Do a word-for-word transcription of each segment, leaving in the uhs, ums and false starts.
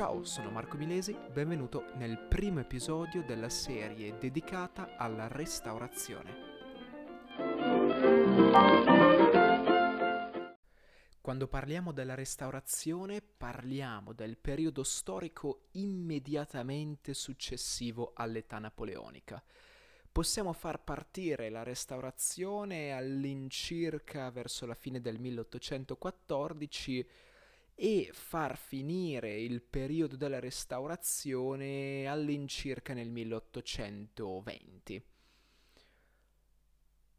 Ciao, sono Marco Milesi, benvenuto nel primo episodio della serie dedicata alla restaurazione. Quando parliamo della restaurazione, parliamo del periodo storico immediatamente successivo all'età napoleonica. Possiamo far partire la restaurazione all'incirca verso la fine del milleottocentoquattordici e far finire il periodo della restaurazione all'incirca nel milleottocentoventi.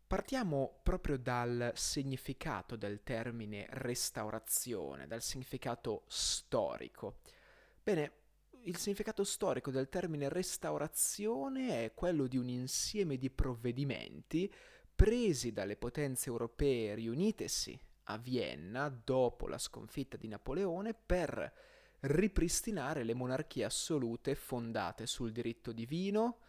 Partiamo proprio dal significato del termine restaurazione, dal significato storico. Bene, il significato storico del termine restaurazione è quello di un insieme di provvedimenti presi dalle potenze europee riunitesi a Vienna dopo la sconfitta di Napoleone per ripristinare le monarchie assolute fondate sul diritto divino,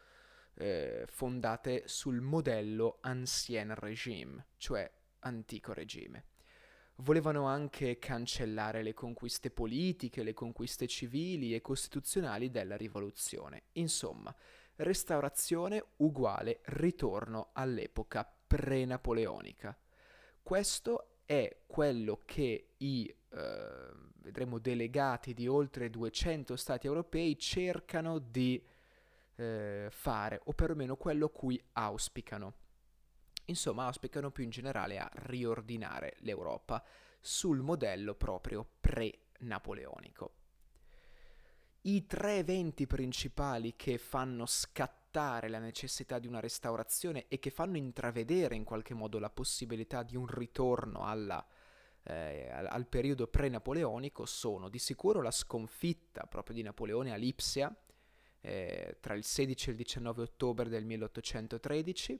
eh, fondate sul modello ancien régime, cioè antico regime. Volevano anche cancellare le conquiste politiche, le conquiste civili e costituzionali della rivoluzione. Insomma, restaurazione uguale ritorno all'epoca pre-napoleonica. Questo è quello che i, eh, vedremo, delegati di oltre duecento stati europei cercano di eh, fare, o perlomeno quello cui auspicano. Insomma, auspicano più in generale a riordinare l'Europa sul modello proprio pre-napoleonico. I tre eventi principali che fanno scattare la necessità di una restaurazione e che fanno intravedere in qualche modo la possibilità di un ritorno alla, eh, al periodo pre-napoleonico sono di sicuro la sconfitta proprio di Napoleone a Lipsia eh, tra il sedici e il diciannove ottobre del milleottocentotredici,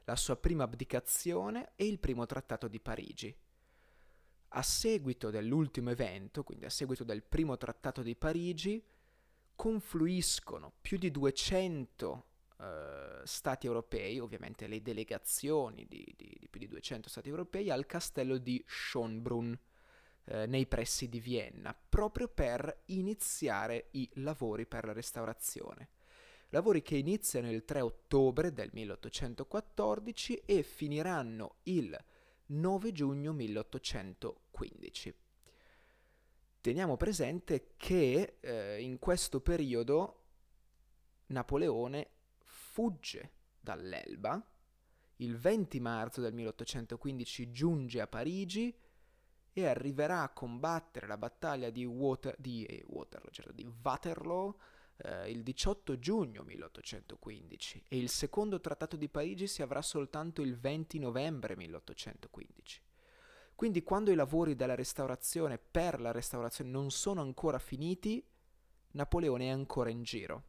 la sua prima abdicazione e il primo trattato di Parigi. A seguito dell'ultimo evento, quindi a seguito del primo trattato di Parigi, confluiscono più di duecento eh, stati europei, ovviamente le delegazioni di, di, di più di duecento stati europei, al castello di Schönbrunn, eh, nei pressi di Vienna, proprio per iniziare i lavori per la restaurazione. Lavori che iniziano il tre ottobre del milleottocentoquattordici e finiranno il nove giugno milleottocentoquindici. Teniamo presente che eh, in questo periodo Napoleone fugge dall'Elba, il venti marzo del milleottocentoquindici giunge a Parigi e arriverà a combattere la battaglia di, Water- di, eh, Waterloo, cioè di Waterloo, Uh, il diciotto giugno milleottocentoquindici, e il secondo trattato di Parigi si avrà soltanto il venti novembre milleottocentoquindici. Quindi quando i lavori della restaurazione per la restaurazione non sono ancora finiti, Napoleone è ancora in giro,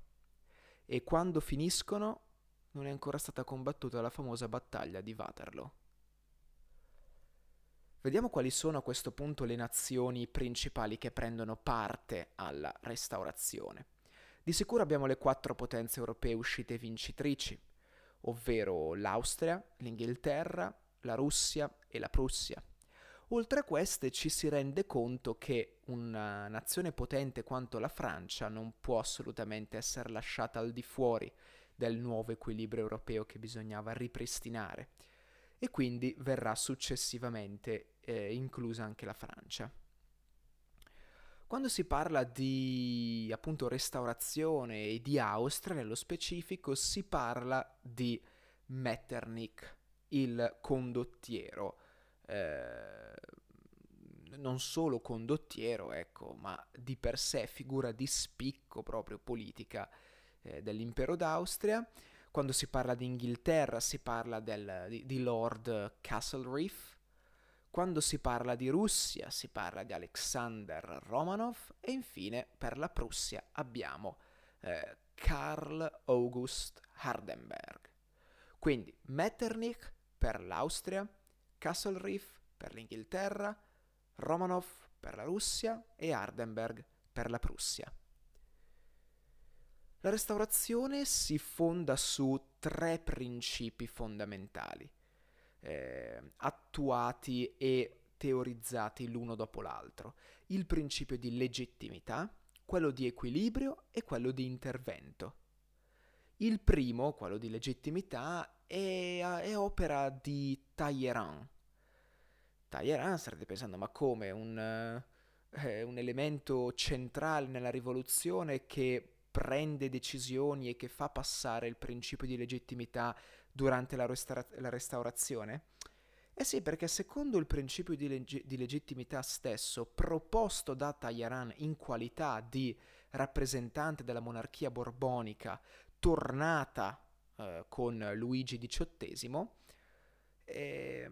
e quando finiscono non è ancora stata combattuta la famosa battaglia di Waterloo. Vediamo quali sono a questo punto le nazioni principali che prendono parte alla restaurazione. Di sicuro abbiamo le quattro potenze europee uscite vincitrici, ovvero l'Austria, l'Inghilterra, la Russia e la Prussia. Oltre a queste ci si rende conto che una nazione potente quanto la Francia non può assolutamente essere lasciata al di fuori del nuovo equilibrio europeo che bisognava ripristinare, e quindi verrà successivamente eh, inclusa anche la Francia. Quando si parla di, appunto, restaurazione e di Austria, nello specifico, si parla di Metternich, il condottiero, eh, non solo condottiero, ecco, ma di per sé figura di spicco proprio politica eh, dell'impero d'Austria. Quando si parla di Inghilterra si parla del, di, di Lord Castlereagh. Quando si parla di Russia si parla di Alexander Romanov, e infine per la Prussia abbiamo eh, Karl August Hardenberg. Quindi Metternich per l'Austria, Castlereagh per l'Inghilterra, Romanov per la Russia e Hardenberg per la Prussia. La restaurazione si fonda su tre principi fondamentali, Eh, attuati e teorizzati l'uno dopo l'altro: il principio di legittimità, quello di equilibrio e quello di intervento. Il primo, quello di legittimità, è, è opera di Talleyrand. Talleyrand, starete pensando, ma come? Un, eh, un elemento centrale nella rivoluzione che prende decisioni e che fa passare il principio di legittimità durante la, resta- la restaurazione? Eh sì, perché secondo il principio di, leg- di legittimità stesso, proposto da Talleyrand in qualità di rappresentante della monarchia borbonica, tornata eh, con Luigi diciottesimo, eh,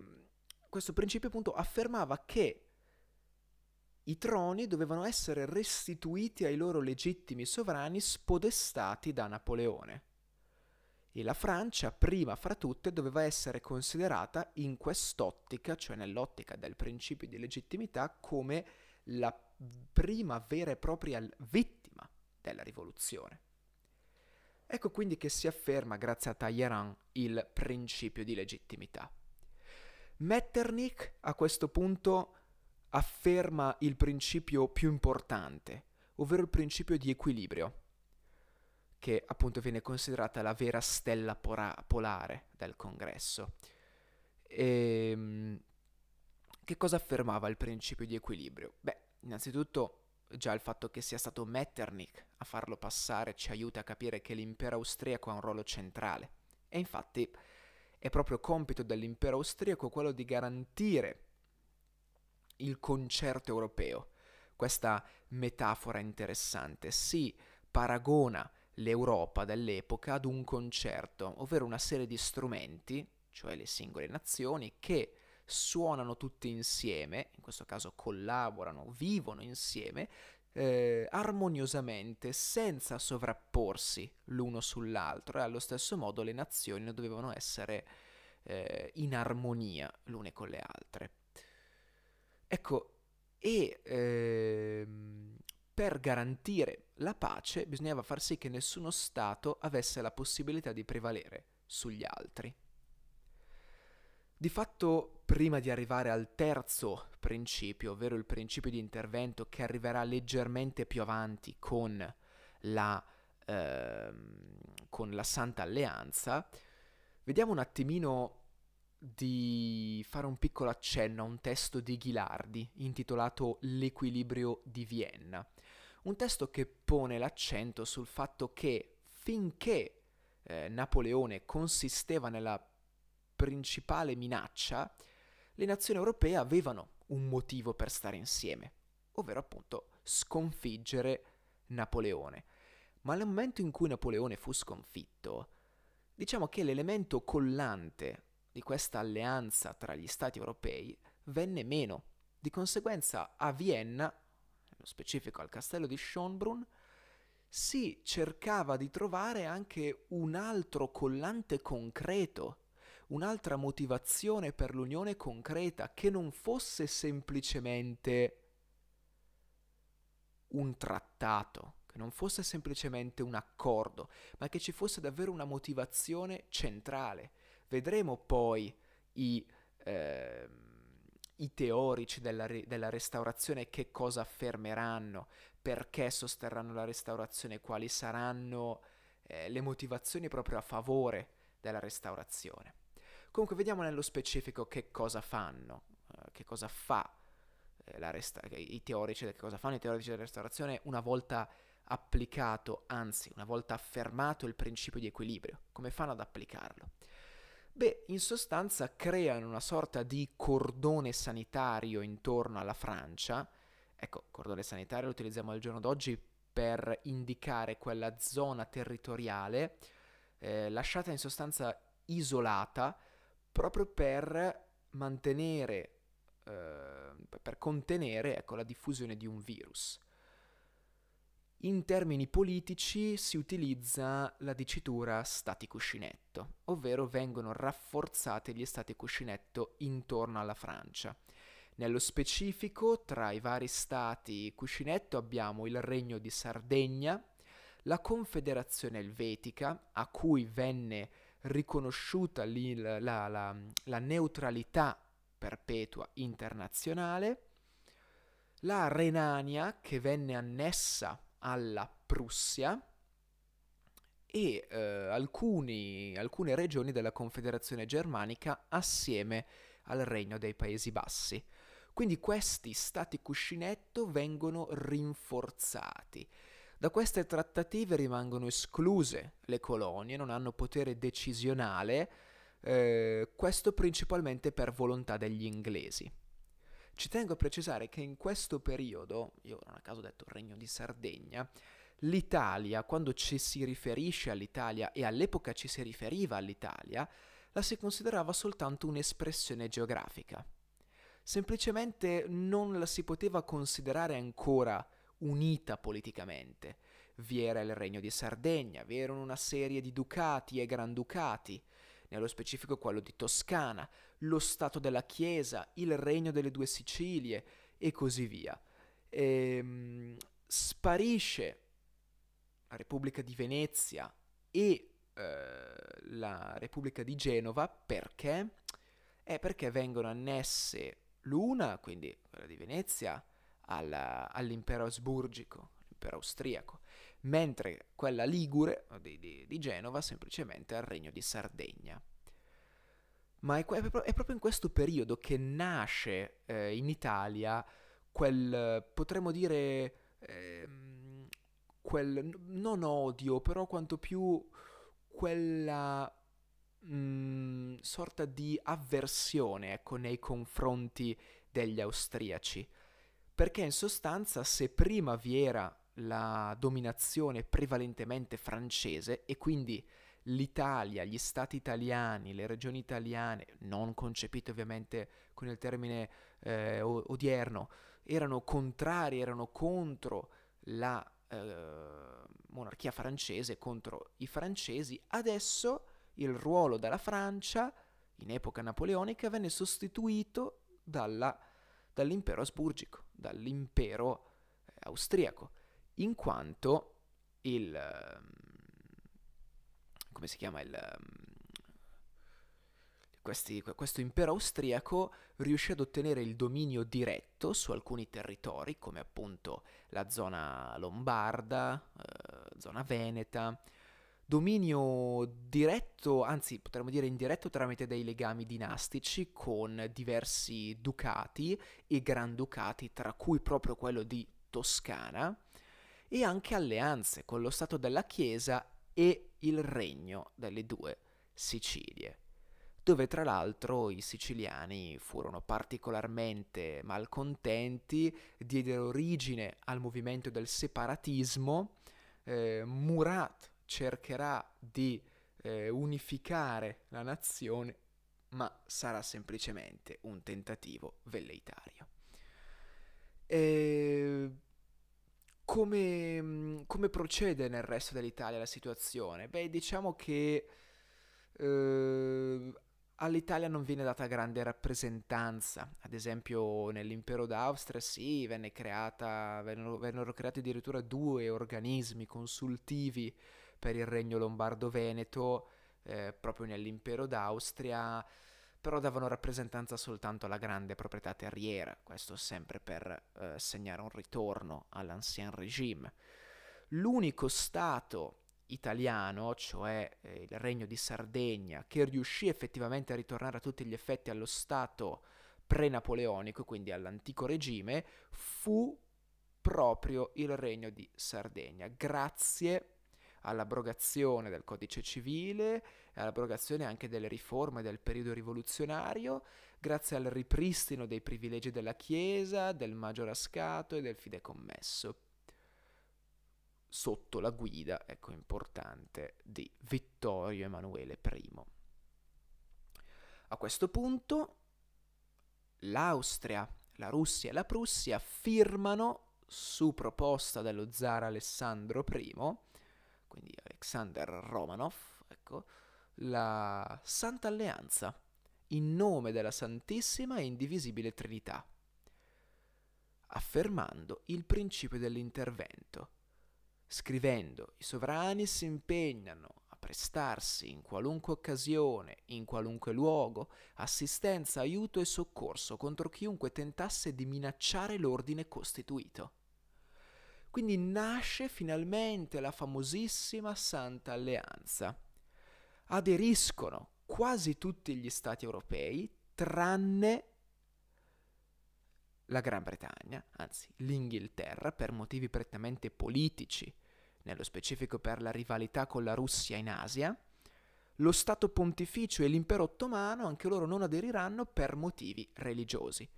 questo principio appunto affermava che i troni dovevano essere restituiti ai loro legittimi sovrani spodestati da Napoleone. E la Francia, prima fra tutte, doveva essere considerata in quest'ottica, cioè nell'ottica del principio di legittimità, come la prima vera e propria vittima della rivoluzione. Ecco quindi che si afferma, grazie a Talleyrand, il principio di legittimità. Metternich, a questo punto, afferma il principio più importante, ovvero il principio di equilibrio, che appunto viene considerata la vera stella pora- polare del congresso. E, che cosa affermava il principio di equilibrio? Beh, innanzitutto già il fatto che sia stato Metternich a farlo passare ci aiuta a capire che l'impero austriaco ha un ruolo centrale, e infatti è proprio compito dell'impero austriaco quello di garantire il concerto europeo. Questa metafora interessante si paragona l'Europa dell'epoca ad un concerto, ovvero una serie di strumenti, cioè le singole nazioni, che suonano tutti insieme, in questo caso collaborano, vivono insieme, eh, armoniosamente, senza sovrapporsi l'uno sull'altro, e allo stesso modo le nazioni dovevano essere eh, in armonia l'une con le altre. Ecco, e ehm, per garantire la pace bisognava far sì che nessuno Stato avesse la possibilità di prevalere sugli altri. Di fatto, prima di arrivare al terzo principio, ovvero il principio di intervento che arriverà leggermente più avanti con la, ehm, con la Santa Alleanza, vediamo un attimino di fare un piccolo accenno a un testo di Ghilardi intitolato L'equilibrio di Vienna. Un testo che pone l'accento sul fatto che finché eh, Napoleone consisteva nella principale minaccia, le nazioni europee avevano un motivo per stare insieme, ovvero appunto sconfiggere Napoleone. Ma nel momento in cui Napoleone fu sconfitto, diciamo che l'elemento collante di questa alleanza tra gli stati europei venne meno. Di conseguenza a Vienna, specifico al castello di Schönbrunn, si cercava di trovare anche un altro collante concreto, un'altra motivazione per l'unione concreta, che non fosse semplicemente un trattato, che non fosse semplicemente un accordo, ma che ci fosse davvero una motivazione centrale. Vedremo poi i... Ehm, I teorici della, re- della restaurazione che cosa affermeranno, perché sosterranno la restaurazione, quali saranno eh, le motivazioni proprio a favore della restaurazione. Comunque vediamo nello specifico che cosa fanno, eh, che cosa fa eh, la resta- i teorici che cosa fanno i teorici della restaurazione una volta applicato, anzi una volta affermato il principio di equilibrio, come fanno ad applicarlo. Beh, in sostanza creano una sorta di cordone sanitario intorno alla Francia. Ecco, cordone sanitario lo utilizziamo al giorno d'oggi per indicare quella zona territoriale eh, lasciata in sostanza isolata proprio per mantenere, eh, per contenere ecco, la diffusione di un virus. In termini politici si utilizza la dicitura stati cuscinetto, ovvero vengono rafforzati gli stati cuscinetto intorno alla Francia. Nello specifico, tra i vari stati cuscinetto abbiamo il Regno di Sardegna, la Confederazione Elvetica, a cui venne riconosciuta lì la, la, la, la neutralità perpetua internazionale, la Renania, che venne annessa alla Prussia e eh, alcuni, alcune regioni della Confederazione Germanica assieme al Regno dei Paesi Bassi. Quindi questi stati cuscinetto vengono rinforzati. Da queste trattative rimangono escluse le colonie, non hanno potere decisionale, eh, questo principalmente per volontà degli inglesi. Ci tengo a precisare che in questo periodo, io non a caso ho detto Regno di Sardegna, l'Italia, quando ci si riferisce all'Italia, e all'epoca ci si riferiva all'Italia, la si considerava soltanto un'espressione geografica. Semplicemente non la si poteva considerare ancora unita politicamente. Vi era il Regno di Sardegna, vi erano una serie di Ducati e Granducati, nello specifico quello di Toscana, lo Stato della Chiesa, il Regno delle Due Sicilie e così via. Ehm, sparisce la Repubblica di Venezia e eh, la Repubblica di Genova perché? È perché vengono annesse l'una, quindi quella di Venezia, alla, all'impero asburgico, l'impero austriaco, mentre quella ligure di, di, di Genova semplicemente al Regno di Sardegna. Ma è, è proprio in questo periodo che nasce eh, in Italia quel, potremmo dire, eh, quel, non odio, però quanto più quella mh, sorta di avversione, ecco, nei confronti degli austriaci. Perché in sostanza, se prima vi era la dominazione prevalentemente francese e quindi l'Italia, gli stati italiani, le regioni italiane, non concepite ovviamente con il termine eh, odierno, erano contrari, erano contro la eh, monarchia francese, contro i francesi, adesso il ruolo della Francia, in epoca napoleonica, venne sostituito dalla dall'impero asburgico, dall'impero eh, austriaco, in quanto il, um, come si chiama, il, um, questi, questo impero austriaco riuscì ad ottenere il dominio diretto su alcuni territori, come appunto la zona lombarda, eh, zona veneta, dominio diretto, anzi potremmo dire indiretto tramite dei legami dinastici con diversi ducati e granducati, tra cui proprio quello di Toscana, e anche alleanze con lo Stato della Chiesa e il Regno delle Due Sicilie, dove tra l'altro i siciliani furono particolarmente malcontenti, diedero origine al movimento del separatismo. eh, Murat cercherà di eh, unificare la nazione, ma sarà semplicemente un tentativo velleitario. E come, come procede nel resto dell'Italia la situazione? Beh, diciamo che eh, all'Italia non viene data grande rappresentanza. Ad esempio nell'impero d'Austria sì, venne creata, vennero, vennero creati addirittura due organismi consultivi per il Regno Lombardo-Veneto, eh, proprio nell'impero d'Austria, però davano rappresentanza soltanto alla grande proprietà terriera, questo sempre per eh, segnare un ritorno all'ancien regime. L'unico stato italiano, cioè eh, il Regno di Sardegna, che riuscì effettivamente a ritornare a tutti gli effetti allo stato pre-napoleonico, quindi all'antico regime, fu proprio il Regno di Sardegna, grazie all'abrogazione del codice civile, all'abrogazione anche delle riforme del periodo rivoluzionario, grazie al ripristino dei privilegi della Chiesa, del maggiorascato e del fideikommesso, sotto la guida, ecco, importante, di Vittorio Emanuele primo. A questo punto l'Austria, la Russia e la Prussia firmano, su proposta dello zar Alessandro primo, quindi Alexander Romanov, ecco, la Santa Alleanza, in nome della Santissima e Indivisibile Trinità, affermando il principio dell'intervento, scrivendo: i sovrani si impegnano a prestarsi in qualunque occasione, in qualunque luogo, assistenza, aiuto e soccorso contro chiunque tentasse di minacciare l'ordine costituito. Quindi nasce finalmente la famosissima Santa Alleanza. Aderiscono quasi tutti gli stati europei, tranne la Gran Bretagna, anzi l'Inghilterra, per motivi prettamente politici, nello specifico per la rivalità con la Russia in Asia. Lo Stato Pontificio e l'Impero Ottomano anche loro non aderiranno per motivi religiosi.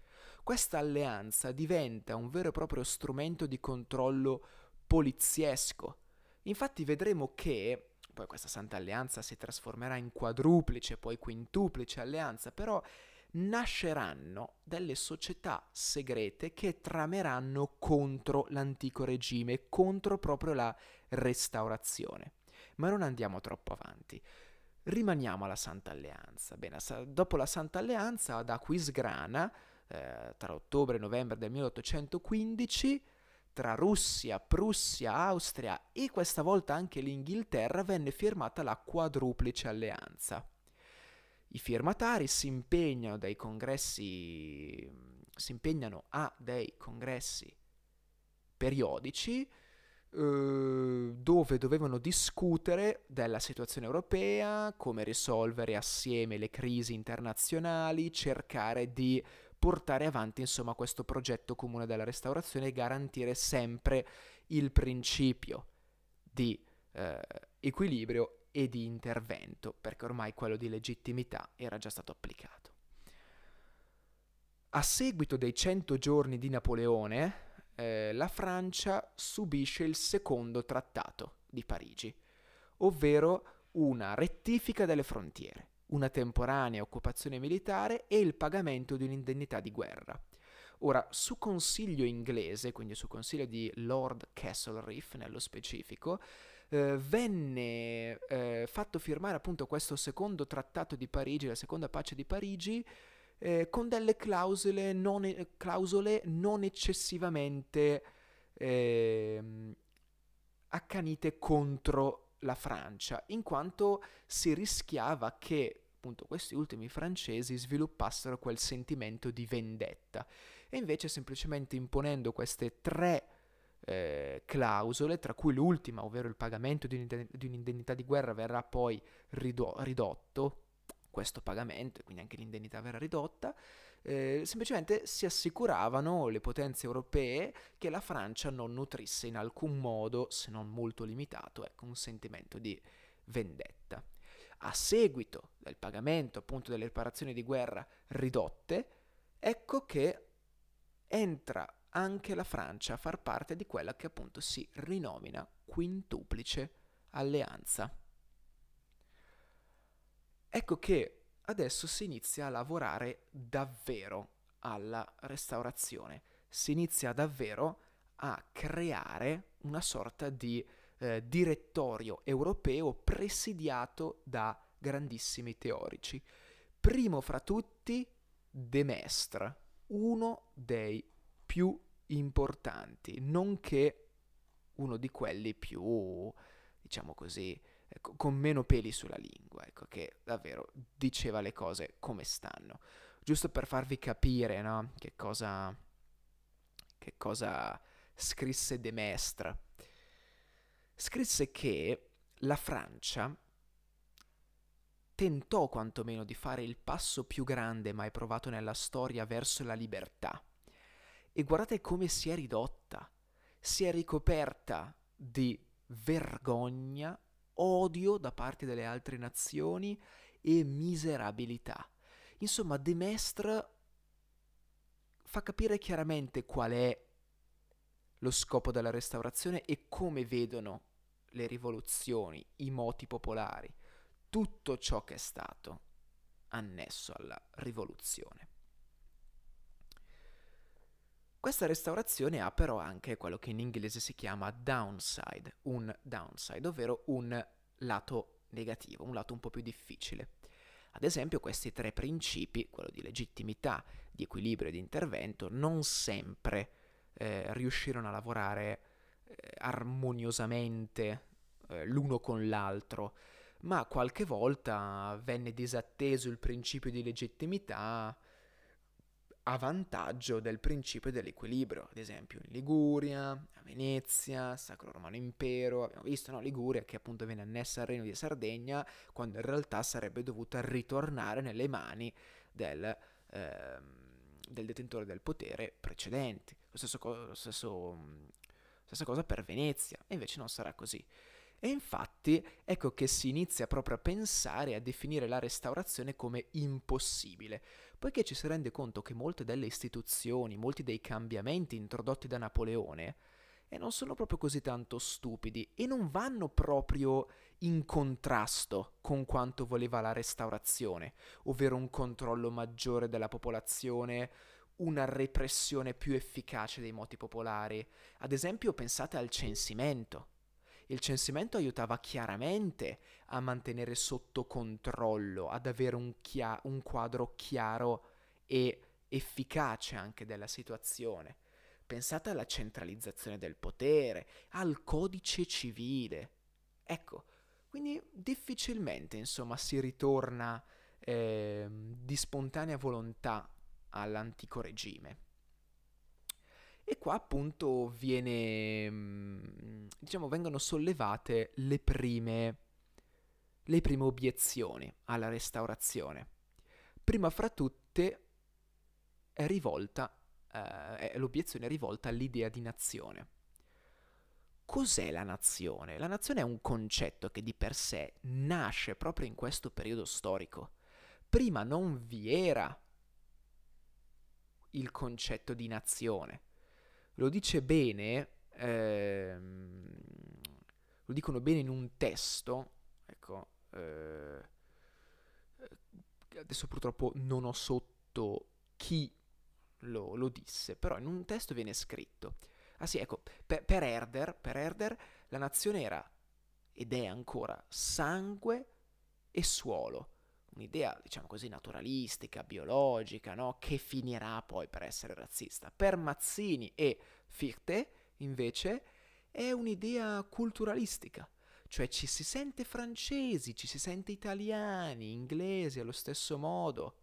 Questa alleanza diventa un vero e proprio strumento di controllo poliziesco. Infatti vedremo che, poi questa Santa Alleanza si trasformerà in quadruplice, poi quintuplice alleanza, però nasceranno delle società segrete che trameranno contro l'antico regime, contro proprio la restaurazione. Ma non andiamo troppo avanti. Rimaniamo alla Santa Alleanza. Bene, sa- dopo la Santa Alleanza, da Aquisgrana, eh, tra ottobre e novembre del milleottocentoquindici, tra Russia, Prussia, Austria e questa volta anche l'Inghilterra venne firmata la Quadruplice Alleanza. I firmatari si impegnano dai congressi, si impegnano a dei congressi periodici, dove dovevano discutere della situazione europea, come risolvere assieme le crisi internazionali, cercare di portare avanti insomma questo progetto comune della restaurazione e garantire sempre il principio di eh, equilibrio e di intervento, perché ormai quello di legittimità era già stato applicato. A seguito dei cento giorni di Napoleone, la Francia subisce il secondo trattato di Parigi, ovvero una rettifica delle frontiere, una temporanea occupazione militare e il pagamento di un'indennità di guerra. Ora, su consiglio inglese, quindi su consiglio di Lord Castlereagh nello specifico, eh, venne eh, fatto firmare appunto questo secondo trattato di Parigi, la seconda pace di Parigi, Eh, con delle clausole non, eh, clausole non eccessivamente eh, accanite contro la Francia, in quanto si rischiava che appunto questi ultimi francesi sviluppassero quel sentimento di vendetta, e invece semplicemente imponendo queste tre eh, clausole, tra cui l'ultima, ovvero il pagamento di un'indennità di guerra, verrà poi rido- ridotto questo pagamento, e quindi anche l'indennità verrà ridotta, eh, semplicemente si assicuravano le potenze europee che la Francia non nutrisse in alcun modo, se non molto limitato, ecco, un sentimento di vendetta. A seguito del pagamento appunto delle riparazioni di guerra ridotte, ecco che entra anche la Francia a far parte di quella che appunto si rinomina Quintuplice Alleanza. Ecco che adesso si inizia a lavorare davvero alla restaurazione, si inizia davvero a creare una sorta di eh, direttorio europeo presidiato da grandissimi teorici. Primo fra tutti De Mestre, uno dei più importanti, nonché uno di quelli più, diciamo così, con meno peli sulla lingua, ecco, che davvero diceva le cose come stanno. Giusto per farvi capire, no, che cosa, che cosa scrisse De Mestre. Scrisse che la Francia tentò quantomeno di fare il passo più grande mai provato nella storia verso la libertà. E guardate come si è ridotta, si è ricoperta di vergogna, odio da parte delle altre nazioni e miserabilità. Insomma, De Mestre fa capire chiaramente qual è lo scopo della restaurazione e come vedono le rivoluzioni, i moti popolari, tutto ciò che è stato annesso alla rivoluzione. Questa restaurazione ha però anche quello che in inglese si chiama downside, un downside, ovvero un lato negativo, un lato un po' più difficile. Ad esempio, questi tre principi, quello di legittimità, di equilibrio e di intervento, non sempre eh, riuscirono a lavorare eh, armoniosamente eh, l'uno con l'altro, ma qualche volta venne disatteso il principio di legittimità a vantaggio del principio dell'equilibrio, ad esempio in Liguria, a Venezia, Sacro Romano Impero, abbiamo visto, no? Liguria che appunto viene annessa al Regno di Sardegna, quando in realtà sarebbe dovuta ritornare nelle mani del, ehm, del detentore del potere precedente. Lo stesso co- lo stesso, stessa cosa per Venezia, e invece non sarà così. E infatti ecco che si inizia proprio a pensare e a definire la restaurazione come impossibile, poiché ci si rende conto che molte delle istituzioni, molti dei cambiamenti introdotti da Napoleone eh, non sono proprio così tanto stupidi e non vanno proprio in contrasto con quanto voleva la restaurazione, ovvero un controllo maggiore della popolazione, una repressione più efficace dei moti popolari. Ad esempio pensate al censimento. Il censimento aiutava chiaramente a mantenere sotto controllo, ad avere un, chia- un quadro chiaro e efficace anche della situazione. Pensate alla centralizzazione del potere, al codice civile. Ecco, quindi difficilmente, insomma, si ritorna eh, di spontanea volontà all'antico regime. E qua appunto viene, diciamo, vengono sollevate le prime, le prime obiezioni alla restaurazione. Prima fra tutte è rivolta, eh, è l'obiezione è rivolta all'idea di nazione. Cos'è la nazione? La nazione è un concetto che di per sé nasce proprio in questo periodo storico. Prima non vi era il concetto di nazione. Lo dice bene, ehm, lo dicono bene in un testo, ecco, eh, adesso purtroppo non ho sotto chi lo, lo disse, però in un testo viene scritto. Ah sì, ecco, per, per, Herder, per Herder la nazione era, ed è ancora, sangue e suolo. Un'idea, diciamo così, naturalistica, biologica, no? Che finirà poi per essere razzista. Per Mazzini e Fichte, invece, è un'idea culturalistica, cioè ci si sente francesi, ci si sente italiani, inglesi allo stesso modo.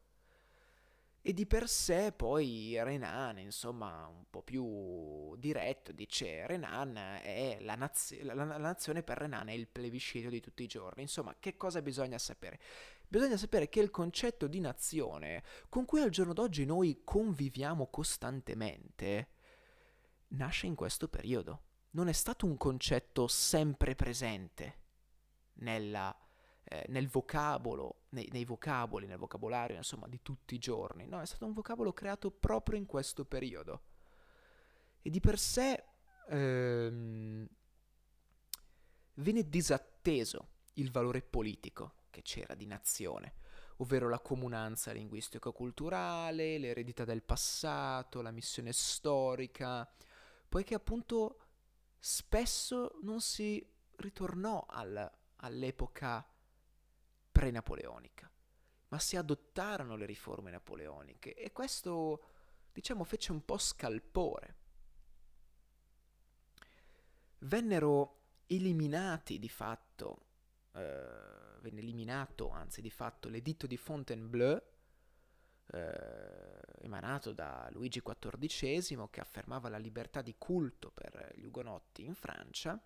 E di per sé poi Renan, insomma, un po' più diretto, dice Renan è la, naz- la, la nazione per Renan è il plebiscito di tutti i giorni. Insomma, che cosa bisogna sapere? Bisogna sapere che il concetto di nazione, con cui al giorno d'oggi noi conviviamo costantemente, nasce in questo periodo. Non è stato un concetto sempre presente nella Eh, nel vocabolo, nei, nei vocaboli, nel vocabolario, insomma, di tutti i giorni. No, è stato un vocabolo creato proprio in questo periodo. E di per sé ehm, viene disatteso il valore politico che c'era di nazione, ovvero la comunanza linguistico-culturale, l'eredità del passato, la missione storica, poiché appunto spesso non si ritornò al, all'epoca pre-napoleonica, ma si adottarono le riforme napoleoniche e questo, diciamo, fece un po' scalpore. Vennero eliminati di fatto, eh, venne eliminato anzi di fatto l'editto di Fontainebleau, eh, emanato da Luigi quattordicesimo, che affermava la libertà di culto per gli ugonotti in Francia.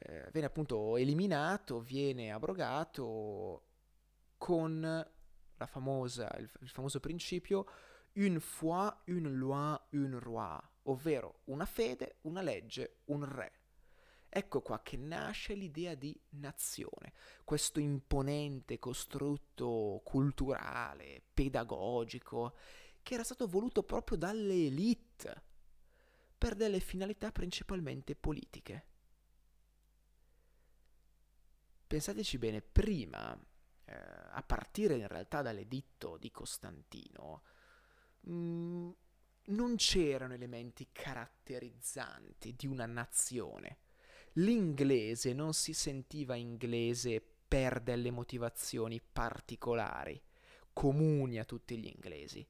Eh, viene appunto eliminato, viene abrogato con la famosa, il, il famoso principio une foi, une loi, un roi, ovvero una fede, una legge, un re. Ecco qua che nasce l'idea di nazione, questo imponente costrutto culturale, pedagogico, che era stato voluto proprio dalle élite per delle finalità principalmente politiche. Pensateci bene, prima, eh, a partire in realtà dall'editto di Costantino, mh, non c'erano elementi caratterizzanti di una nazione. L'inglese non si sentiva inglese per delle motivazioni particolari, comuni a tutti gli inglesi.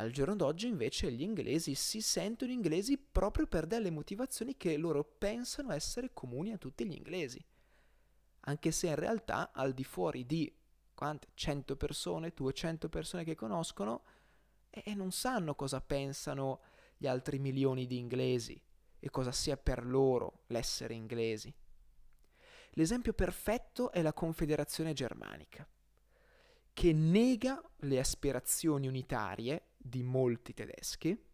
Al giorno d'oggi invece gli inglesi si sentono inglesi proprio per delle motivazioni che loro pensano essere comuni a tutti gli inglesi. Anche se in realtà al di fuori di quante, cento persone, duecento persone che conoscono, e non sanno cosa pensano gli altri milioni di inglesi e cosa sia per loro l'essere inglesi. L'esempio perfetto è la Confederazione Germanica, che nega le aspirazioni unitarie di molti tedeschi,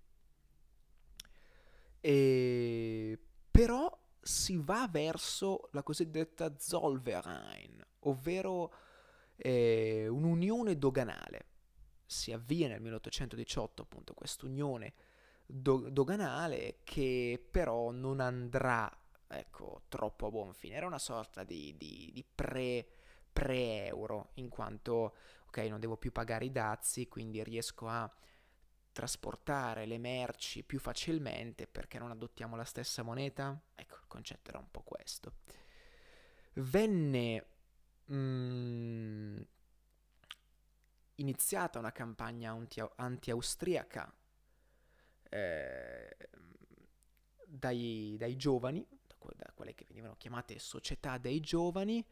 e però si va verso la cosiddetta Zollverein, ovvero eh, un'unione doganale. Si avvia nel milleottocentodiciotto appunto quest'unione do- doganale che però non andrà, ecco, troppo a buon fine. Era una sorta di, di, di pre, pre-euro, in quanto ok, non devo più pagare i dazi, quindi riesco a trasportare le merci più facilmente perché non adottiamo la stessa moneta. Ecco, il concetto era un po' questo. Venne mh, iniziata una campagna anti-austriaca eh, dai, dai giovani, da quelle che venivano chiamate Società dei Giovani,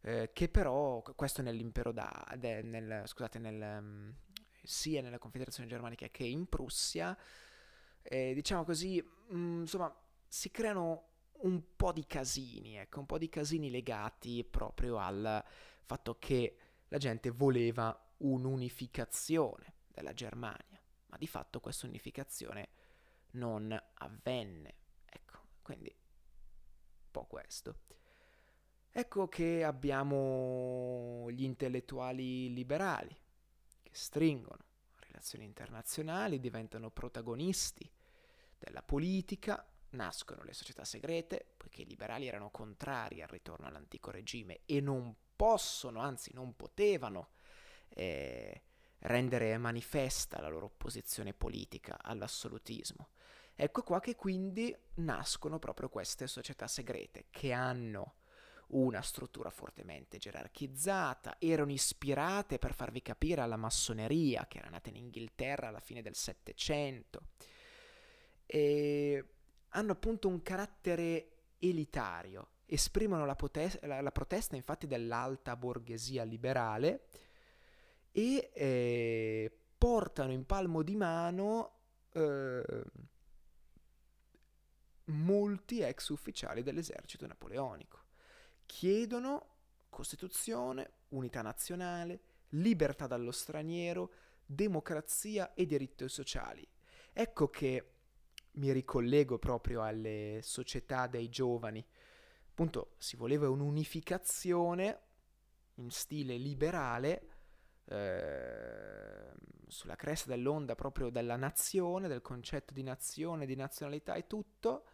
eh, che però, questo nell'impero da, de, nel, scusate, nel... Um, sia nella Confederazione Germanica che in Prussia, eh, diciamo così, mh, insomma, si creano un po' di casini, ecco, un po' di casini legati proprio al fatto che la gente voleva un'unificazione della Germania, ma di fatto questa unificazione non avvenne, ecco, quindi un po' questo. Ecco che abbiamo gli intellettuali liberali, stringono relazioni internazionali, diventano protagonisti della politica, nascono le società segrete, poiché i liberali erano contrari al ritorno all'antico regime e non possono, anzi non potevano, eh, rendere manifesta la loro opposizione politica all'assolutismo. Ecco qua che quindi nascono proprio queste società segrete, che hanno una struttura fortemente gerarchizzata, erano ispirate, per farvi capire, alla massoneria, che era nata in Inghilterra alla fine del Settecento, e hanno appunto un carattere elitario, esprimono la, potes- la, la protesta infatti dell'alta borghesia liberale e eh, portano in palmo di mano eh, molti ex ufficiali dell'esercito napoleonico. Chiedono Costituzione, unità nazionale, libertà dallo straniero, democrazia e diritti sociali. Ecco che mi ricollego proprio alle società dei giovani. Appunto, si voleva un'unificazione in stile liberale, eh, sulla cresta dell'onda proprio della nazione, del concetto di nazione, di nazionalità e tutto.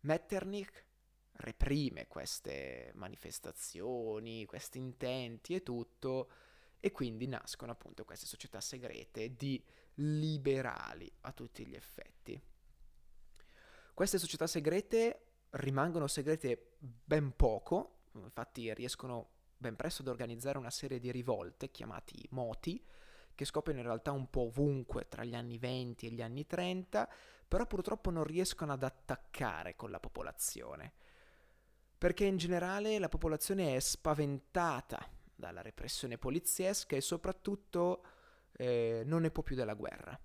Metternich reprime queste manifestazioni, questi intenti e tutto, e quindi nascono appunto queste società segrete di liberali a tutti gli effetti. Queste società segrete rimangono segrete ben poco, infatti riescono ben presto ad organizzare una serie di rivolte, chiamati moti, che scoppiano in realtà un po' ovunque tra gli anni venti e gli anni trenta, però purtroppo non riescono ad attaccare con la popolazione, perché in generale la popolazione è spaventata dalla repressione poliziesca e soprattutto eh, non ne può più della guerra.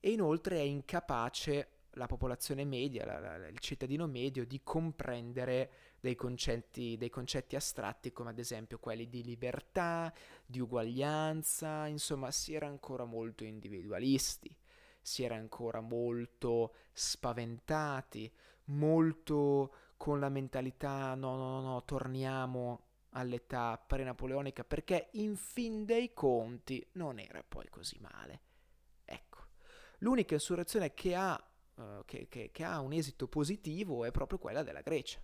E inoltre è incapace la popolazione media, la, la, il cittadino medio, di comprendere dei concetti, dei concetti astratti come ad esempio quelli di libertà, di uguaglianza, insomma si era ancora molto individualisti, si era ancora molto spaventati, molto con la mentalità no, no, no, torniamo all'età pre-napoleonica, perché in fin dei conti non era poi così male. Ecco, l'unica insurrezione che ha, eh, che, che, che ha un esito positivo è proprio quella della Grecia,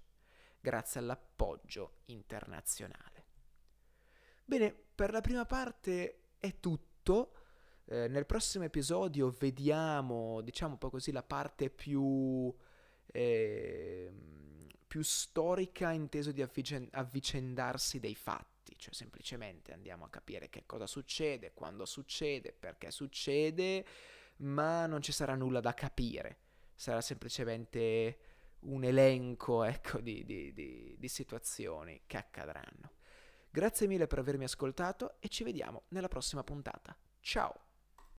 grazie all'appoggio internazionale. Bene, per la prima parte è tutto. Eh, nel prossimo episodio vediamo, diciamo un po' così, la parte più... Eh, più storica, inteso di avvicen- avvicendarsi dei fatti, cioè semplicemente andiamo a capire che cosa succede, quando succede, perché succede, ma non ci sarà nulla da capire, sarà semplicemente un elenco, ecco, di, di, di, di situazioni che accadranno. Grazie mille per avermi ascoltato e ci vediamo nella prossima puntata. Ciao!